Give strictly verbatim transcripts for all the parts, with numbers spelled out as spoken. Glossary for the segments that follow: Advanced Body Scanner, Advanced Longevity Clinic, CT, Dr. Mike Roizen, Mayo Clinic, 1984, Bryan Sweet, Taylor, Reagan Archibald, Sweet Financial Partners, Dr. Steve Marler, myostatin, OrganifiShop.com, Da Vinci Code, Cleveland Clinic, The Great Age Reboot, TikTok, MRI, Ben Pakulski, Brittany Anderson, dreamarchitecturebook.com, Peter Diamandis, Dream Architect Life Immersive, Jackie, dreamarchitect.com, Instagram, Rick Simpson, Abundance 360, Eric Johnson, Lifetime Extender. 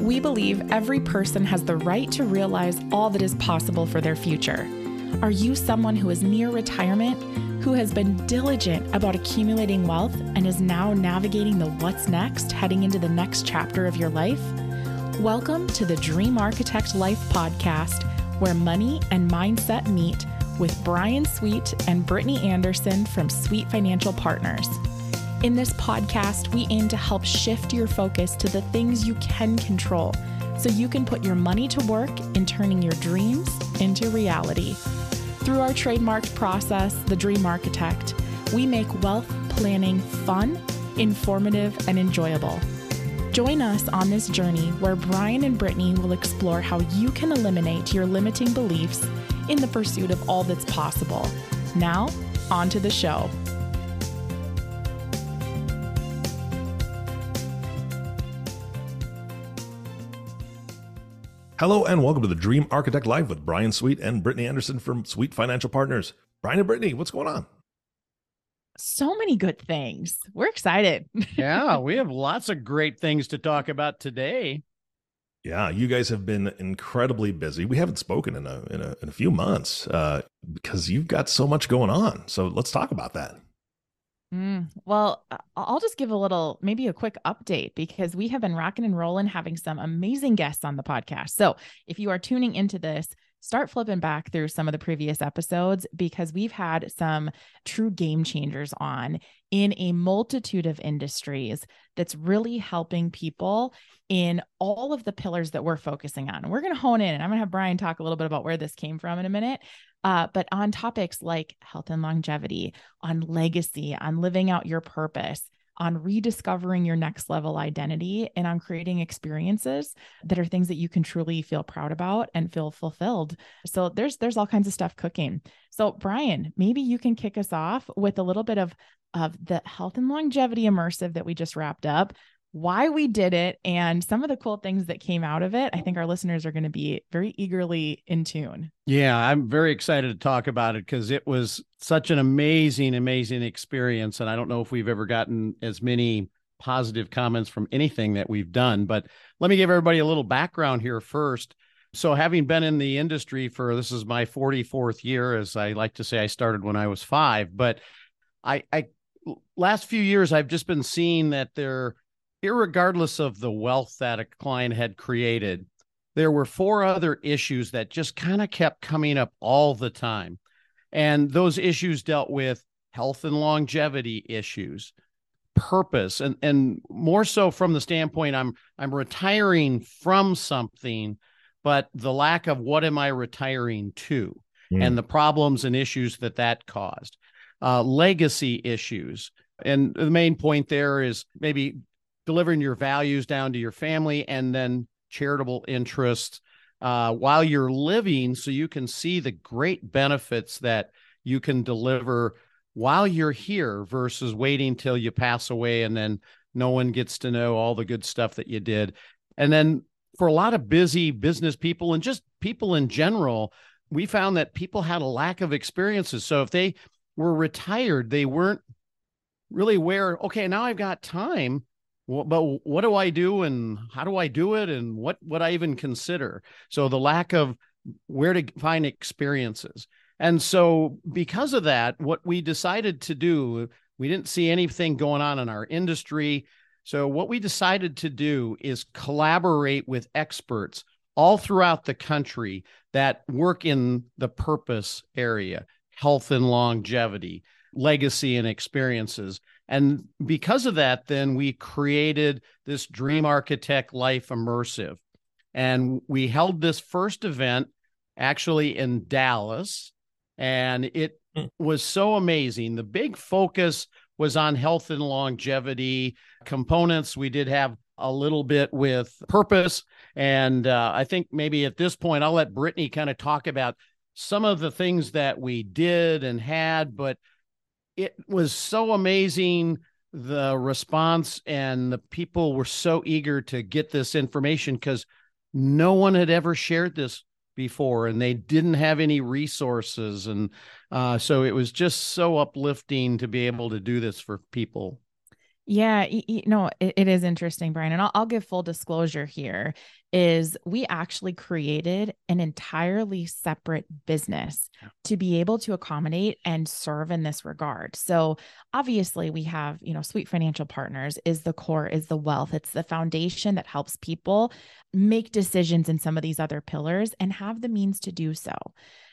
We believe every person has the right to realize all that is possible for their future. Are you someone who is near retirement, who has been diligent about accumulating wealth and is now navigating the what's next, heading into the next chapter of your life? Welcome to the Dream Architect Life podcast, where money and mindset meet, with Bryan Sweet and Brittany Anderson from Sweet Financial Partners. In this podcast, we aim to help shift your focus to the things you can control, so you can put your money to work in turning your dreams into reality. Through our trademarked process, The Dream Architect, we make wealth planning fun, informative, and enjoyable. Join us on this journey where Bryan and Brittany will explore how you can eliminate your limiting beliefs in the pursuit of all that's possible. Now, on to the show. Hello and welcome to the Dream Architect Live with Bryan Sweet and Brittany Anderson from Sweet Financial Partners. Bryan and Brittany, what's going on? So many good things. We're excited. Yeah, we have lots of great things to talk about today. Yeah, you guys have been incredibly busy. We haven't spoken in a in a, in a few months uh, because you've got so much going on. So let's talk about that. Mm, well, I'll just give a little, maybe a quick update, because we have been rocking and rolling, having some amazing guests on the podcast. So if you are tuning into this, start flipping back through some of the previous episodes, because we've had some true game changers on in a multitude of industries that's really helping people in all of the pillars that we're focusing on. We're going to hone in, and I'm going to have Bryan talk a little bit about where this came from in a minute. Uh, but on topics like health and longevity, on legacy, on living out your purpose, on rediscovering your next level identity, and on creating experiences that are things that you can truly feel proud about and feel fulfilled. So there's there's all kinds of stuff cooking. So Bryan, maybe you can kick us off with a little bit of, of the health and longevity immersive that we just wrapped up, why we did it, and some of the cool things that came out of it. I think our listeners are going to be very eagerly in tune. Yeah, I'm very excited to talk about it because it was such an amazing, amazing experience. And I don't know if we've ever gotten as many positive comments from anything that we've done, but let me give everybody a little background here first. So having been in the industry for, this is my forty-fourth year, as I like to say, I started when I was five, but I, I last few years, I've just been seeing that there irregardless of the wealth that a client had created, there were four other issues that just kind of kept coming up all the time. And those issues dealt with health and longevity issues, purpose, and, and more so from the standpoint, I'm, I'm retiring from something, but the lack of what am I retiring to, mm. and the problems and issues that that caused, uh, legacy issues. And the main point there is maybe delivering your values down to your family, and then charitable interests uh, while you're living, so you can see the great benefits that you can deliver while you're here versus waiting till you pass away and then no one gets to know all the good stuff that you did. And then for a lot of busy business people and just people in general, we found that people had a lack of experiences. So if they were retired, they weren't really aware, okay, now I've got time, but what do I do and how do I do it and what would I even consider? So the lack of where to find experiences. And so because of that, what we decided to do, we didn't see anything going on in our industry. So what we decided to do is collaborate with experts all throughout the country that work in the purpose area, health and longevity, legacy and experiences. And because of that, then we created this Dream Architect Life Immersive. And we held this first event actually in Dallas. And it was so amazing. The big focus was on health and longevity components. We did have a little bit with purpose. And uh, I think maybe at this point, I'll let Brittany kind of talk about some of the things that we did and had, but it was so amazing, the response, and the people were so eager to get this information because no one had ever shared this before and they didn't have any resources. And uh, so it was just so uplifting to be able to do this for people. Yeah, you know, it, it is interesting, Brian. And I'll, I'll give full disclosure here is we actually created an entirely separate business to be able to accommodate and serve in this regard. So obviously we have, you know, Sweet Financial Partners is the core, is the wealth. It's the foundation that helps people make decisions in some of these other pillars and have the means to do so.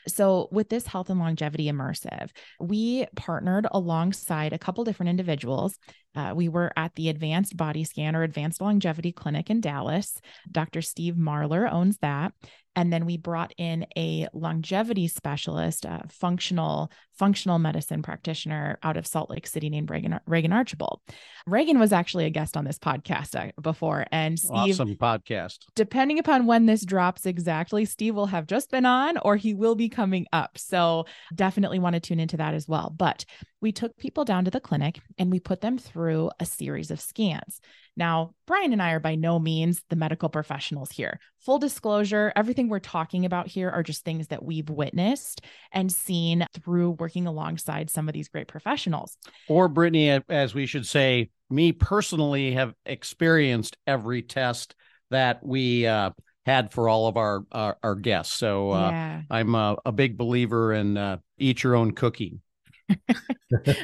So with this Health and Longevity Immersive, we partnered alongside a couple different individuals. Uh, we were at the Advanced Body Scanner, Advanced Longevity Clinic in Dallas. Doctor Steve Marler owns that. And then we brought in a longevity specialist, a functional, functional medicine practitioner out of Salt Lake City named Reagan, Reagan Archibald. Reagan was actually a guest on this podcast before. And Steve, awesome podcast. Depending upon when this drops exactly, Steve will have just been on or he will be coming up. So definitely want to tune into that as well. But we took people down to the clinic and we put them through a series of scans. Now, Brian and I are by no means the medical professionals here. Full disclosure, everything we're talking about here are just things that we've witnessed and seen through working alongside some of these great professionals. Or Brittany, as we should say, me personally have experienced every test that we uh, had for all of our, our, our guests. So uh, yeah. I'm a, a big believer in uh, eat your own cookie.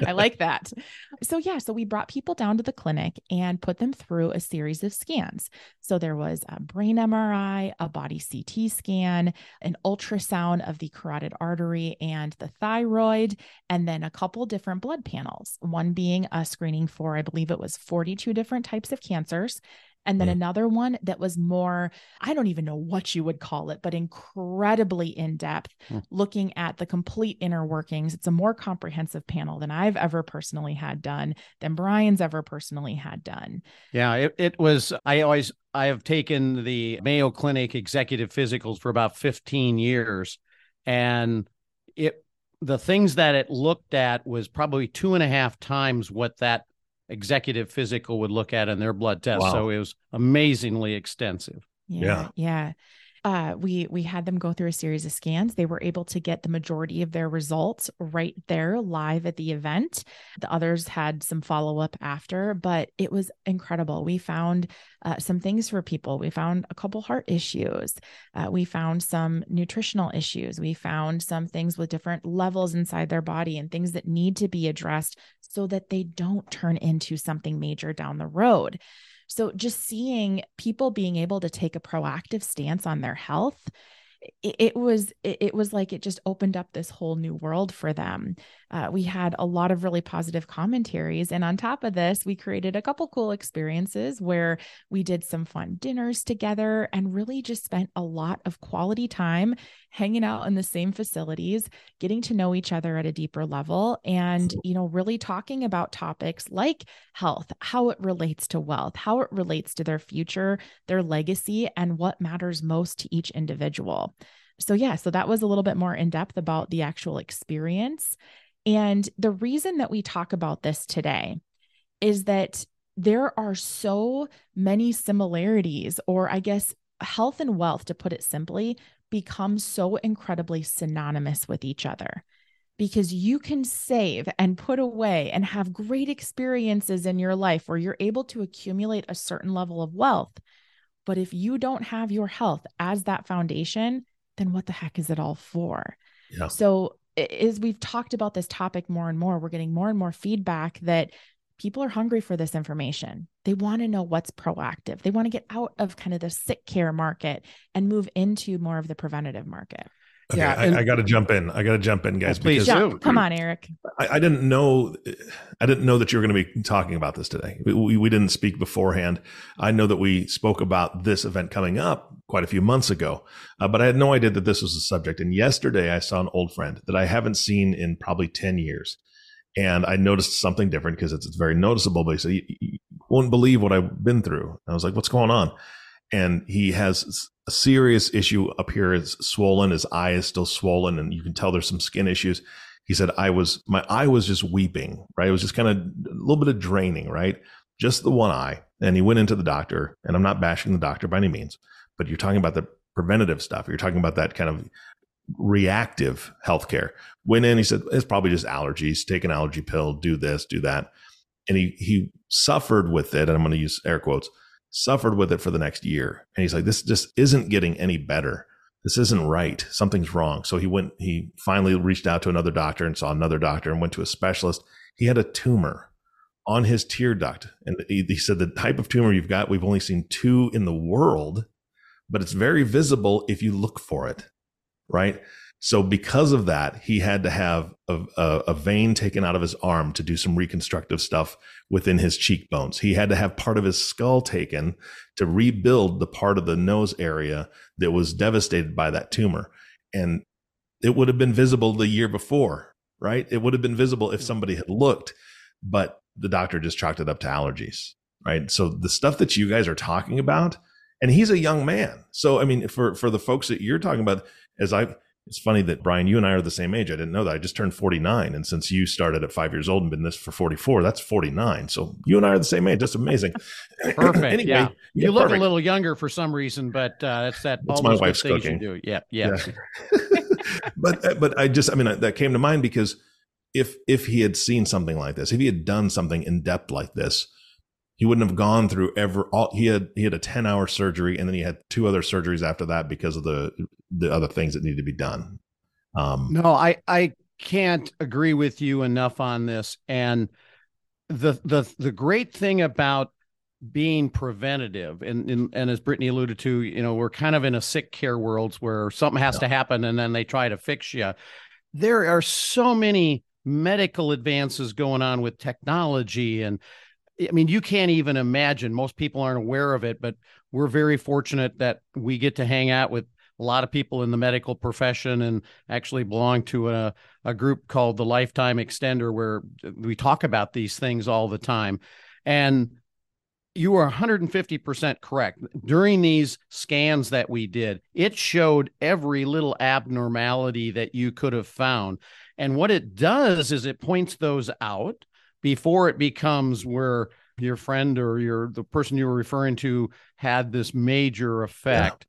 I like that. So yeah, so we brought people down to the clinic and put them through a series of scans. So there was a brain M R I, a body C T scan, an ultrasound of the carotid artery and the thyroid, and then a couple different blood panels, one being a screening for, I believe it was forty-two different types of cancers. And then another one that was more, I don't even know what you would call it, but incredibly in-depth, mm. looking at the complete inner workings. It's a more comprehensive panel than I've ever personally had done, than Brian's ever personally had done. Yeah, it, it was, I always, I have taken the Mayo Clinic executive physicals for about fifteen years. And it the things that it looked at was probably two and a half times what that executive physical would look at in their blood test. Wow. So it was amazingly extensive. Yeah. Yeah. yeah. Uh, we, we had them go through a series of scans. They were able to get the majority of their results right there live at the event. The others had some follow-up after, but it was incredible. We found uh, some things for people. We found a couple heart issues. Uh, we found some nutritional issues. We found some things with different levels inside their body and things that need to be addressed so that they don't turn into something major down the road. So just seeing people being able to take a proactive stance on their health, it, it was, it, it was like, it just opened up this whole new world for them. Uh, we had a lot of really positive commentaries. And on top of this, we created a couple cool experiences where we did some fun dinners together and really just spent a lot of quality time hanging out in the same facilities, getting to know each other at a deeper level and, you know, really talking about topics like health, how it relates to wealth, how it relates to their future, their legacy, and what matters most to each individual. So yeah, so that was a little bit more in depth about the actual experience. And the reason that we talk about this today is that there are so many similarities, or I guess health and wealth, to put it simply, become so incredibly synonymous with each other because you can save and put away and have great experiences in your life where you're able to accumulate a certain level of wealth. But if you don't have your health as that foundation, then what the heck is it all for? Yeah. So as we've talked about this topic more and more, we're getting more and more feedback that people are hungry for this information. They want to know what's proactive. They want to get out of kind of the sick care market and move into more of the preventative market. Okay, yeah, I, I got to jump in. I got to jump in, guys. Oh, please jump. Come on, Eric. I, I didn't know. I didn't know that you were going to be talking about this today. We, we, we didn't speak beforehand. I know that we spoke about this event coming up quite a few months ago, uh, but I had no idea that this was the subject. And yesterday I saw an old friend that I haven't seen in probably ten years. And I noticed something different because it's, it's very noticeable, but he said, you, you won't believe what I've been through. And I was like, what's going on? And he has a serious issue up here. It's swollen. His eye is still swollen and you can tell there's some skin issues. He said, I was, my eye was just weeping, right? It was just kind of a little bit of draining, right? Just the one eye. And he went into the doctor, and I'm not bashing the doctor by any means, but you're talking about the preventative stuff. You're talking about that kind of reactive healthcare. Went in, he said, it's probably just allergies, take an allergy pill, do this, do that. And he he suffered with it, and I'm going to use air quotes, suffered with it for the next year. And he's like, this just isn't getting any better. This isn't right. Something's wrong. So he went, he finally reached out to another doctor and saw another doctor and went to a specialist. He had a tumor on his tear duct. And he, he said, the type of tumor you've got, we've only seen two in the world, but it's very visible if you look for it, right? So because of that, he had to have a, a, a vein taken out of his arm to do some reconstructive stuff within his cheekbones. He had to have part of his skull taken to rebuild the part of the nose area that was devastated by that tumor. And it would have been visible the year before, right? It would have been visible if somebody had looked, but the doctor just chalked it up to allergies, right? So the stuff that you guys are talking about, and he's a young man. So, I mean, for, for the folks that you're talking about, as I... It's funny that, Bryan, you and I are the same age. I didn't know that. I just turned forty-nine. And since you started at five years old and been this for forty-four, that's forty-nine. So you and I are the same age. That's amazing. Perfect. Anyway, yeah. You yeah, look perfect. A little younger for some reason, but uh, that's that. That's my wife's cooking. Do. Yeah. Yeah. yeah. but, but I just, I mean, I, that came to mind because if, if he had seen something like this, if he had done something in depth like this, he wouldn't have gone through ever all he had. He had a ten hour surgery, and then he had two other surgeries after that because of the, the other things that needed to be done. Um, no, I, I can't agree with you enough on this. And the, the, the great thing about being preventative and, and, and as Brittany alluded to, you know, we're kind of in a sick care world where something has yeah. to happen and then they try to fix you. There are so many medical advances going on with technology, and I mean, you can't even imagine. Most people aren't aware of it, but we're very fortunate that we get to hang out with a lot of people in the medical profession, and actually belong to a, a group called the Lifetime Extender, where we talk about these things all the time. And you are one hundred fifty percent correct. During these scans that we did, it showed every little abnormality that you could have found. And what it does is it points those out before it becomes where your friend or your the person you were referring to had this major effect. Yeah.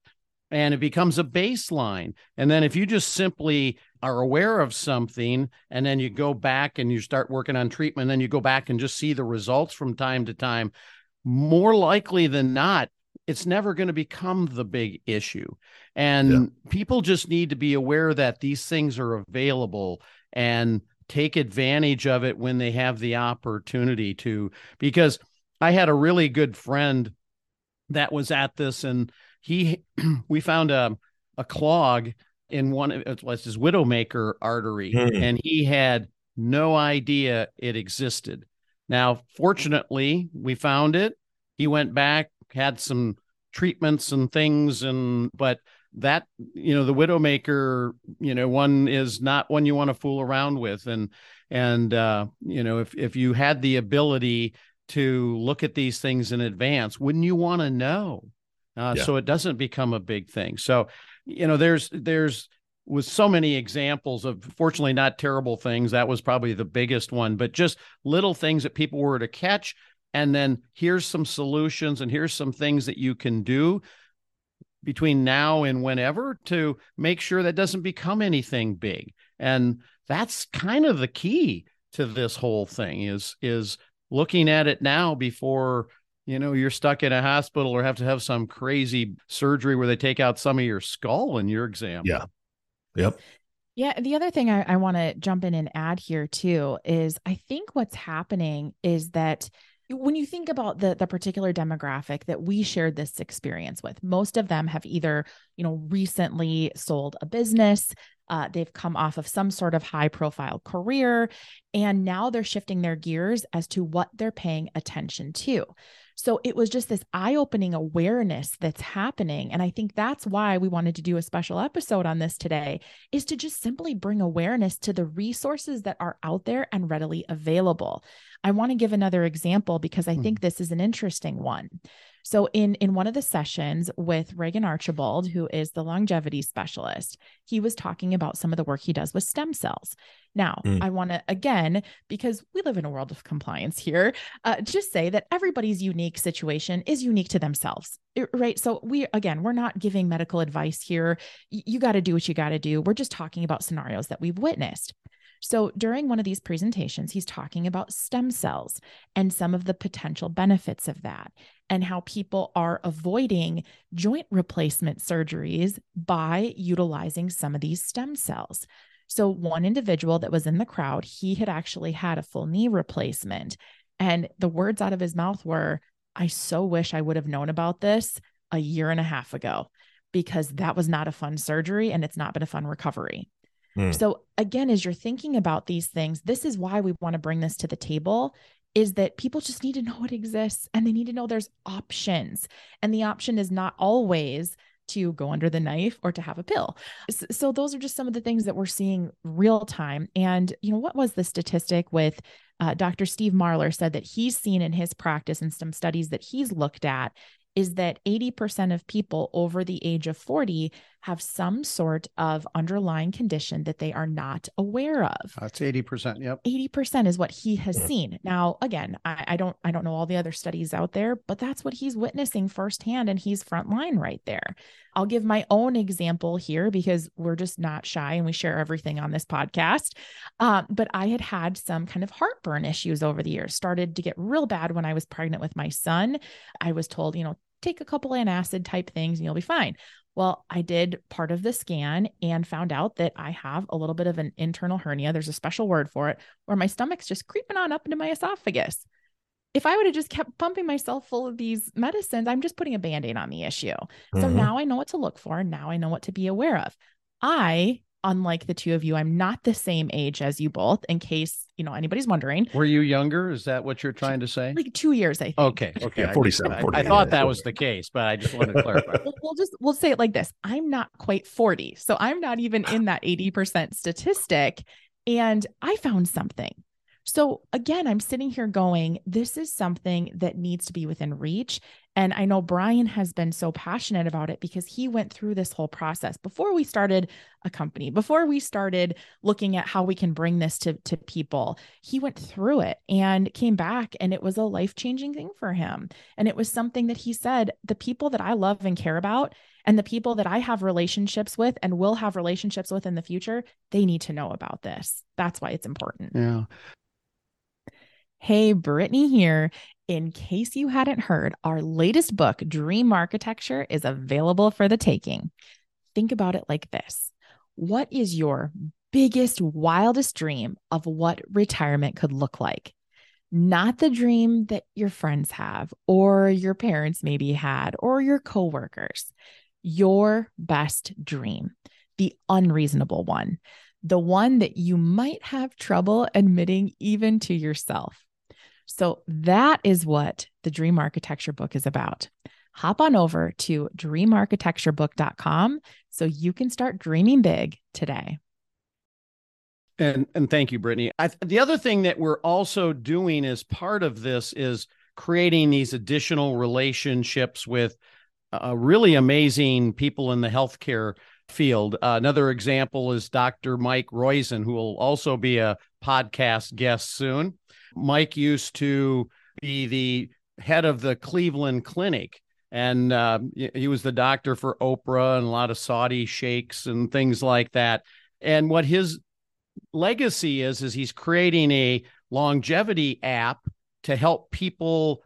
And it becomes a baseline. And then if you just simply are aware of something, and then you go back and you start working on treatment, and then you go back and just see the results from time to time, more likely than not, it's never going to become the big issue. And yeah. people just need to be aware that these things are available and take advantage of it when they have the opportunity to, because I had a really good friend that was at this, and he, we found a, a clog in one of it was his widowmaker artery, mm. and he had no idea it existed. Now, fortunately, we found it. He went back, had some treatments and things, and, but that, you know, the widowmaker, you know, one is not one you want to fool around with. And, and, uh, you know, if, if you had the ability to look at these things in advance, wouldn't you want to know? Uh, yeah. So it doesn't become a big thing. So, you know, there's, there's with so many examples of, fortunately, not terrible things. That was probably the biggest one, but just little things that people were to catch. And then here's some solutions, and here's some things that you can do between now and whenever to make sure that doesn't become anything big. And that's kind of the key to this whole thing is, is looking at it now before, you know, you're stuck in a hospital or have to have some crazy surgery where they take out some of your skull in your example. Yeah. Yep. Yeah. The other thing I, I want to jump in and add here too, is I think what's happening is that when you think about the, the particular demographic that we shared this experience with, most of them have either, you know, recently sold a business, uh, they've come off of some sort of high profile career, and now they're shifting their gears as to what they're paying attention to. So it was just this eye-opening awareness that's happening. And I think that's why we wanted to do a special episode on this today, is to just simply bring awareness to the resources that are out there and readily available. I want to give another example because I think this is an interesting one. So in, in one of the sessions with Reagan Archibald, who is the longevity specialist, he was talking about some of the work he does with stem cells. Now, mm. I want to, again, because we live in a world of compliance here, uh, just say that everybody's unique situation is unique to themselves, right? So we, again, we're not giving medical advice here. You got to do what you got to do. We're just talking about scenarios that we've witnessed. So during one of these presentations, he's talking about stem cells and some of the potential benefits of that and how people are avoiding joint replacement surgeries by utilizing some of these stem cells. So one individual that was in the crowd, he had actually had a full knee replacement. And the words out of his mouth were, "I so wish I would have known about this a year and a half ago, because that was not a fun surgery and it's not been a fun recovery." Mm. So again, as you're thinking about these things, this is why we want to bring this to the table, is that people just need to know it exists and they need to know there's options. And the option is not always to go under the knife or to have a pill. So those are just some of the things that we're seeing real time. And, you know, what was the statistic with uh, Doctor Steve Marler said that he's seen in his practice and some studies that he's looked at is that eighty percent of people over the age of forty have some sort of underlying condition that they are not aware of. That's eighty percent. Yep. eighty percent is what he has seen. Now, again, I, I don't, I don't know all the other studies out there, but that's what he's witnessing firsthand. And he's frontline right there. I'll give my own example here because we're just not shy and we share everything on this podcast. Um, but I had had some kind of heartburn issues over the years, started to get real bad when I was pregnant with my son. I was told, you know, take a couple antacid type things and you'll be fine. Well, I did part of the scan and found out that I have a little bit of an internal hernia. There's a special word for it, where my stomach's just creeping on up into my esophagus. If I would have just kept pumping myself full of these medicines, I'm just putting a Band-Aid on the issue. Mm-hmm. So now I know what to look for. And now I know what to be aware of. I, unlike the two of you, I'm not the same age as you both, in case, you know, anybody's wondering. Were you younger? Is that what you're trying to say? Like two years, I think. Okay. Okay. Yeah, forty-seven. I, I thought that was the case, but I just wanted to clarify. we'll, we'll just, we'll say it like this. I'm not quite forty. So I'm not even in that eighty percent statistic. And I found something. So again, I'm sitting here going, this is something that needs to be within reach. And I know Bryan has been so passionate about it because he went through this whole process before we started a company, before we started looking at how we can bring this to, to people. He went through it and came back, and it was a life-changing thing for him. And it was something that he said, the people that I love and care about and the people that I have relationships with and will have relationships with in the future, they need to know about this. That's why it's important. Yeah. Hey, Brittany here. In case you hadn't heard, our latest book, Dream Architecture, is available for the taking. Think about it like this. What is your biggest, wildest dream of what retirement could look like? Not the dream that your friends have, or your parents maybe had, or your coworkers. Your best dream, the unreasonable one, the one that you might have trouble admitting even to yourself. So that is what the Dream Architecture book is about. Hop on over to dream architecture book dot com so you can start dreaming big today. And and thank you, Brittany. I, the other thing that we're also doing as part of this is creating these additional relationships with uh, really amazing people in the healthcare field. Uh, another example is Doctor Mike Roizen, who will also be a podcast guest soon. Mike used to be the head of the Cleveland Clinic, and uh, he was the doctor for Oprah and a lot of Saudi sheikhs and things like that. And what his legacy is, is he's creating a longevity app to help people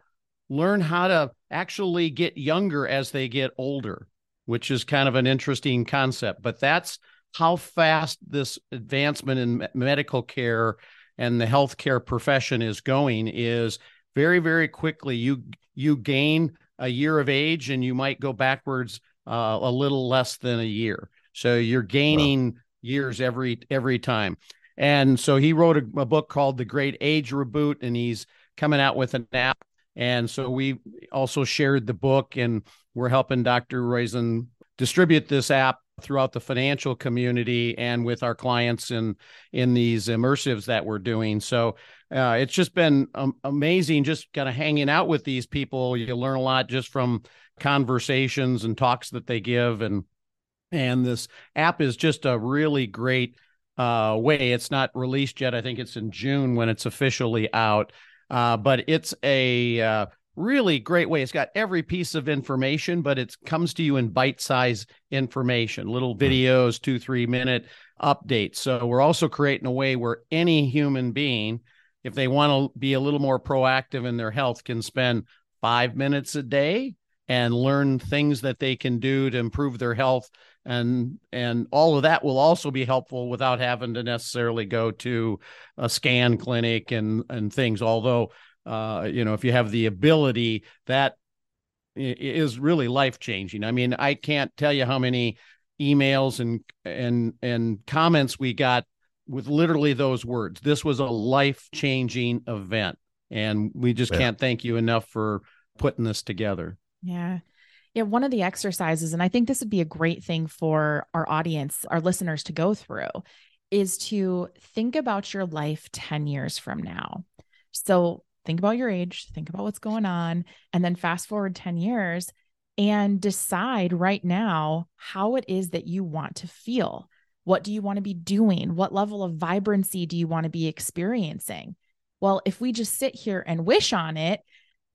learn how to actually get younger as they get older, which is kind of an interesting concept. But that's how fast this advancement in medical care and the healthcare profession is going, is very, very quickly. You you gain a year of age and you might go backwards uh, a little less than a year. So you're gaining wow. years every every time. And so he wrote a, a book called The Great Age Reboot, and he's coming out with an app. And so we also shared the book, and we're helping Doctor Roizen distribute this app throughout the financial community and with our clients in in these immersives that we're doing. So uh, it's just been um, amazing, just kind of hanging out with these people. You learn a lot just from conversations and talks that they give, and and this app is just a really great uh, way. It's not released yet. I think it's in June when it's officially out, uh, but it's a uh, really great way. It's got every piece of information, but it comes to you in bite-size information, little videos, two, three minute updates. So we're also creating a way where any human being, if they want to be a little more proactive in their health, can spend five minutes a day and learn things that they can do to improve their health. And and all of that will also be helpful without having to necessarily go to a scan clinic and, and things, although Uh, you know, if you have the ability, that is really life-changing. I mean, I can't tell you how many emails and and and comments we got with literally those words. This was a life-changing event, and we just yeah. can't thank you enough for putting this together. Yeah. Yeah. One of the exercises, and I think this would be a great thing for our audience, our listeners to go through, is to think about your life ten years from now. So think about your age, think about what's going on, and then fast forward ten years and decide right now how it is that you want to feel. What do you want to be doing? What level of vibrancy do you want to be experiencing? Well, if we just sit here and wish on it,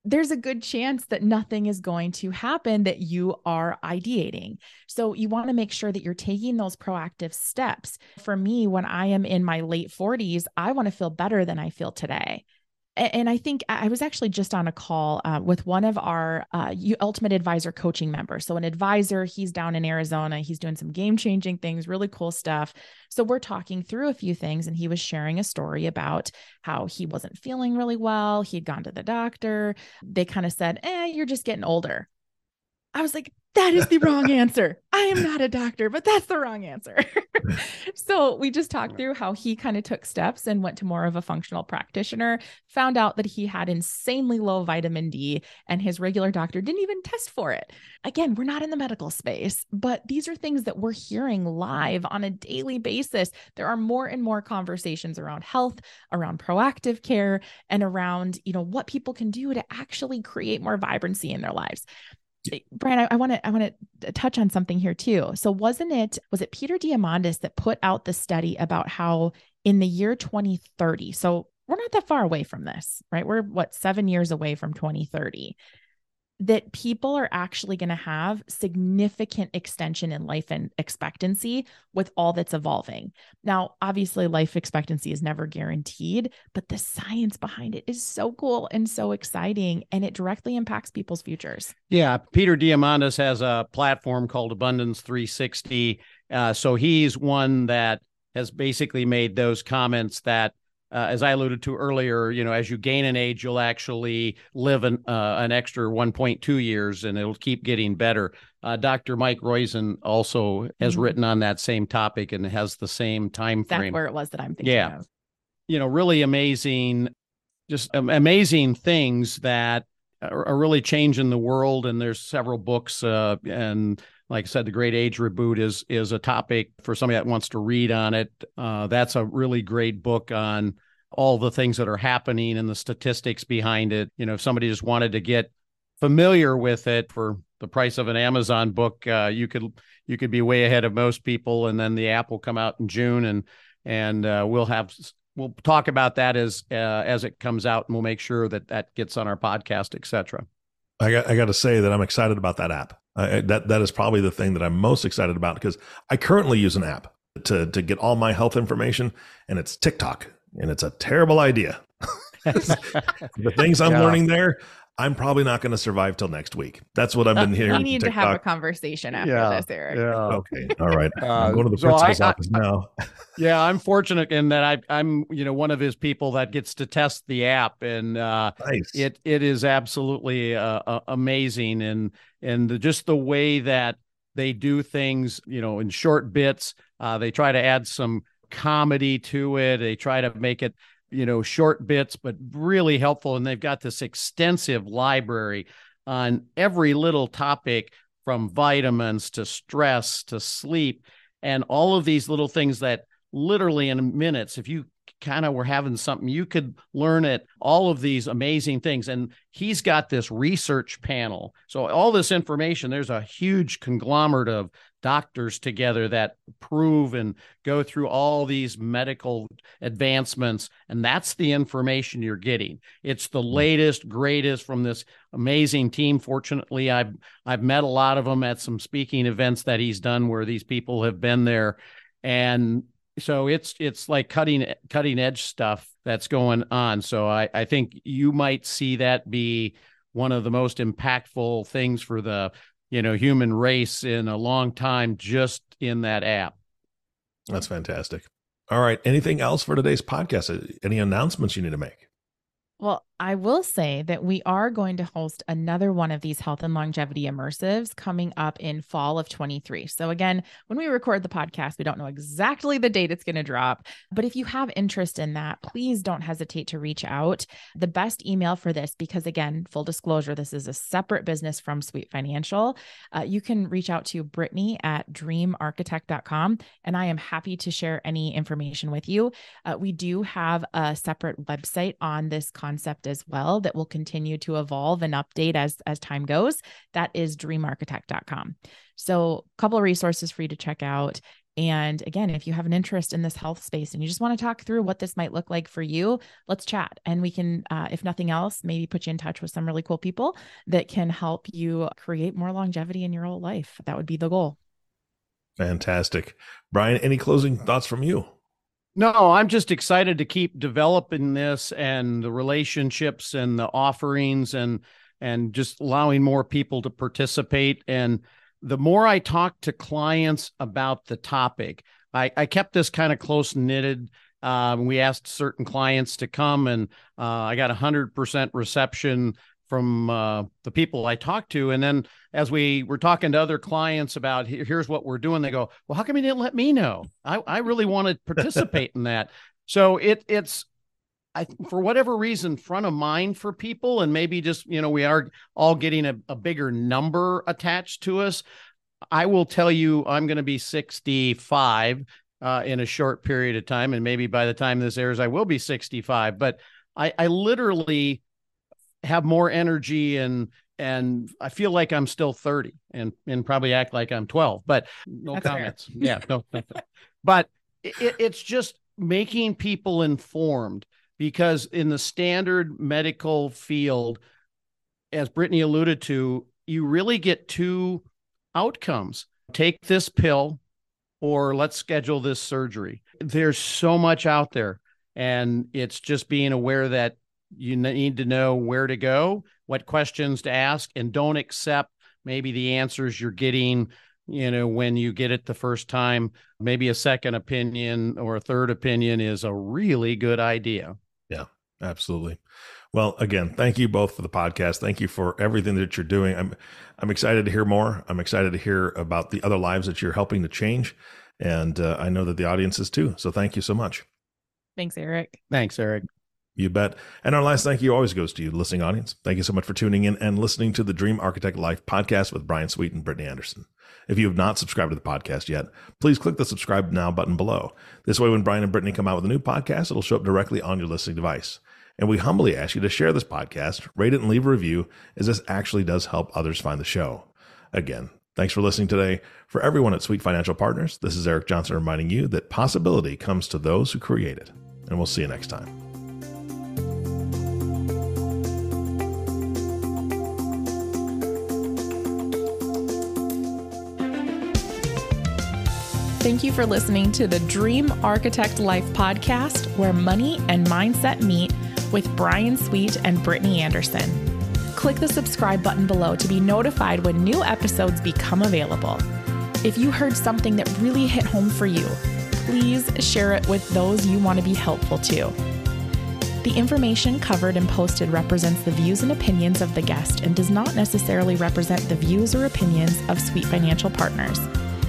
there's a good chance that nothing is going to happen that you are ideating. So you want to make sure that you're taking those proactive steps. For me, when I am in my late forties, I want to feel better than I feel today. And I think I was actually just on a call uh, with one of our uh, Ultimate Advisor coaching members. So an advisor, he's down in Arizona, he's doing some game-changing things, really cool stuff. So we're talking through a few things, and he was sharing a story about how he wasn't feeling really well. He'd gone to the doctor. They kind of said, eh, you're just getting older. I was like, that is the wrong answer. I am not a doctor, but that's the wrong answer. So we just talked through how he kind of took steps and went to more of a functional practitioner, found out that he had insanely low vitamin D, and his regular doctor didn't even test for it. Again, we're not in the medical space, but these are things that we're hearing live on a daily basis. There are more and more conversations around health, around proactive care, and around, you know, what people can do to actually create more vibrancy in their lives. Bryan, I want to I want to touch on something here too. So wasn't it, was it Peter Diamandis that put out the study about how in the year twenty thirty, so we're not that far away from this, right? We're what, seven years away from twenty thirty, that people are actually going to have significant extension in life and expectancy with all that's evolving. Now, obviously life expectancy is never guaranteed, but the science behind it is so cool and so exciting, and it directly impacts people's futures. Yeah. Peter Diamandis has a platform called Abundance three sixty. Uh, so he's one that has basically made those comments that Uh, as I alluded to earlier, you know, as you gain an age, you'll actually live an uh, an extra one point two years, and it'll keep getting better. Uh, Doctor Mike Roizen also has mm-hmm. written on that same topic and has the same time frame. That's where it was that I'm thinking yeah. of. You know, really amazing, just um, amazing things that are, are really changing the world. And there's several books uh, and like I said, The Great Age Reboot is is a topic for somebody that wants to read on it. Uh, that's a really great book on all the things that are happening and the statistics behind it. You know, if somebody just wanted to get familiar with it for the price of an Amazon book, uh, you could you could be way ahead of most people. And then the app will come out in June, and and uh, we'll have we'll talk about that as uh, as it comes out, and we'll make sure that that gets on our podcast, et cetera. I got I got to say that I'm excited about that app. Uh, that that is probably the thing that I'm most excited about, because I currently use an app to to get all my health information, and it's TikTok, and it's a terrible idea. The things I'm yeah. learning there, I'm probably not going to survive till next week. That's what I've been hearing. We need to have a conversation after yeah, this, Eric. Yeah. Okay. All right. Uh, I'm going to the so principal's I, office I, now. Yeah, I'm fortunate in that I, I'm, you know, one of his people that gets to test the app, and uh, nice. it it is absolutely uh, uh, amazing, and and the, just the way that they do things, you know, in short bits. Uh, they try to add some comedy to it. They try to make it, you know, short bits, but really helpful. And they've got this extensive library on every little topic, from vitamins to stress to sleep, and all of these little things that literally in minutes, if you kind of were having something, you could learn at all of these amazing things. And he's got this research panel. So all this information, there's a huge conglomerate of doctors together that prove and go through all these medical advancements. And that's the information you're getting. It's the latest, greatest from this amazing team. Fortunately, I've, I've met a lot of them at some speaking events that he's done where these people have been there. And so it's, it's like cutting, cutting edge stuff that's going on. So I, I think you might see that be one of the most impactful things for the, you know, human race in a long time, just in that app. That's fantastic. All right. Anything else for today's podcast? Any announcements you need to make? Well, I will say that we are going to host another one of these health and longevity immersives coming up in fall of twenty-three. So again, when we record the podcast, we don't know exactly the date it's going to drop, but if you have interest in that, please don't hesitate to reach out. The best email for this, because again, full disclosure, this is a separate business from Sweet Financial. Uh, you can reach out to Brittany at dream architect dot com, and I am happy to share any information with you. Uh, we do have a separate website on this concept as well that will continue to evolve and update as, as time goes. That is dream architect dot com. So a couple of resources for you to check out. And again, if you have an interest in this health space and you just want to talk through what this might look like for you, let's chat. And we can, uh, if nothing else, maybe put you in touch with some really cool people that can help you create more longevity in your whole life. That would be the goal. Fantastic. Bryan, any closing thoughts from you? No, I'm just excited to keep developing this and the relationships and the offerings and and just allowing more people to participate. And the more I talk to clients about the topic, I, I kept this kind of close-knitted. Um, we asked certain clients to come, and uh, I got one hundred percent reception from uh, the people I talked to. And then as we were talking to other clients about here, here's what we're doing, they go, well, how come you didn't let me know? I, I really want to participate in that. So it it's, I, for whatever reason, front of mind for people. And maybe just, you know, we are all getting a, a bigger number attached to us. I will tell you, I'm going to be sixty-five uh, in a short period of time. And maybe by the time this airs, I will be sixty-five, but I, I literally have more energy and and I feel like I'm still thirty and and probably act like I'm twelve, but no That's comments. yeah, no. But it, it's just making people informed, because in the standard medical field, as Brittany alluded to, you really get two outcomes. Take this pill or let's schedule this surgery. There's so much out there, and it's just being aware that you need to know where to go, what questions to ask, and don't accept maybe the answers you're getting, you know, when you get it the first time. Maybe a second opinion or a third opinion is a really good idea. Yeah, absolutely. Well, again, thank you both for the podcast. Thank you for everything that you're doing. I'm, I'm excited to hear more. I'm excited to hear about the other lives that you're helping to change. And uh, I know that the audience is too. So thank you so much. Thanks, Eric. Thanks, Eric. You bet. And our last thank you always goes to you, listening audience. Thank you so much for tuning in and listening to the Dream Architect Life podcast with Bryan Sweet and Brittany Anderson. If you have not subscribed to the podcast yet, please click the subscribe now button below. This way, when Bryan and Brittany come out with a new podcast, it'll show up directly on your listening device. And we humbly ask you to share this podcast, rate it, and leave a review, as this actually does help others find the show. Again, thanks for listening today. For everyone at Sweet Financial Partners, this is Eric Johnson reminding you that possibility comes to those who create it. And we'll see you next time. Thank you for listening to the Dream Architect Life podcast, where money and mindset meet, with Bryan Sweet and Brittany Anderson. Click the subscribe button below to be notified when new episodes become available. If you heard something that really hit home for you, please share it with those you want to be helpful to. The information covered and posted represents the views and opinions of the guest and does not necessarily represent the views or opinions of Sweet Financial Partners.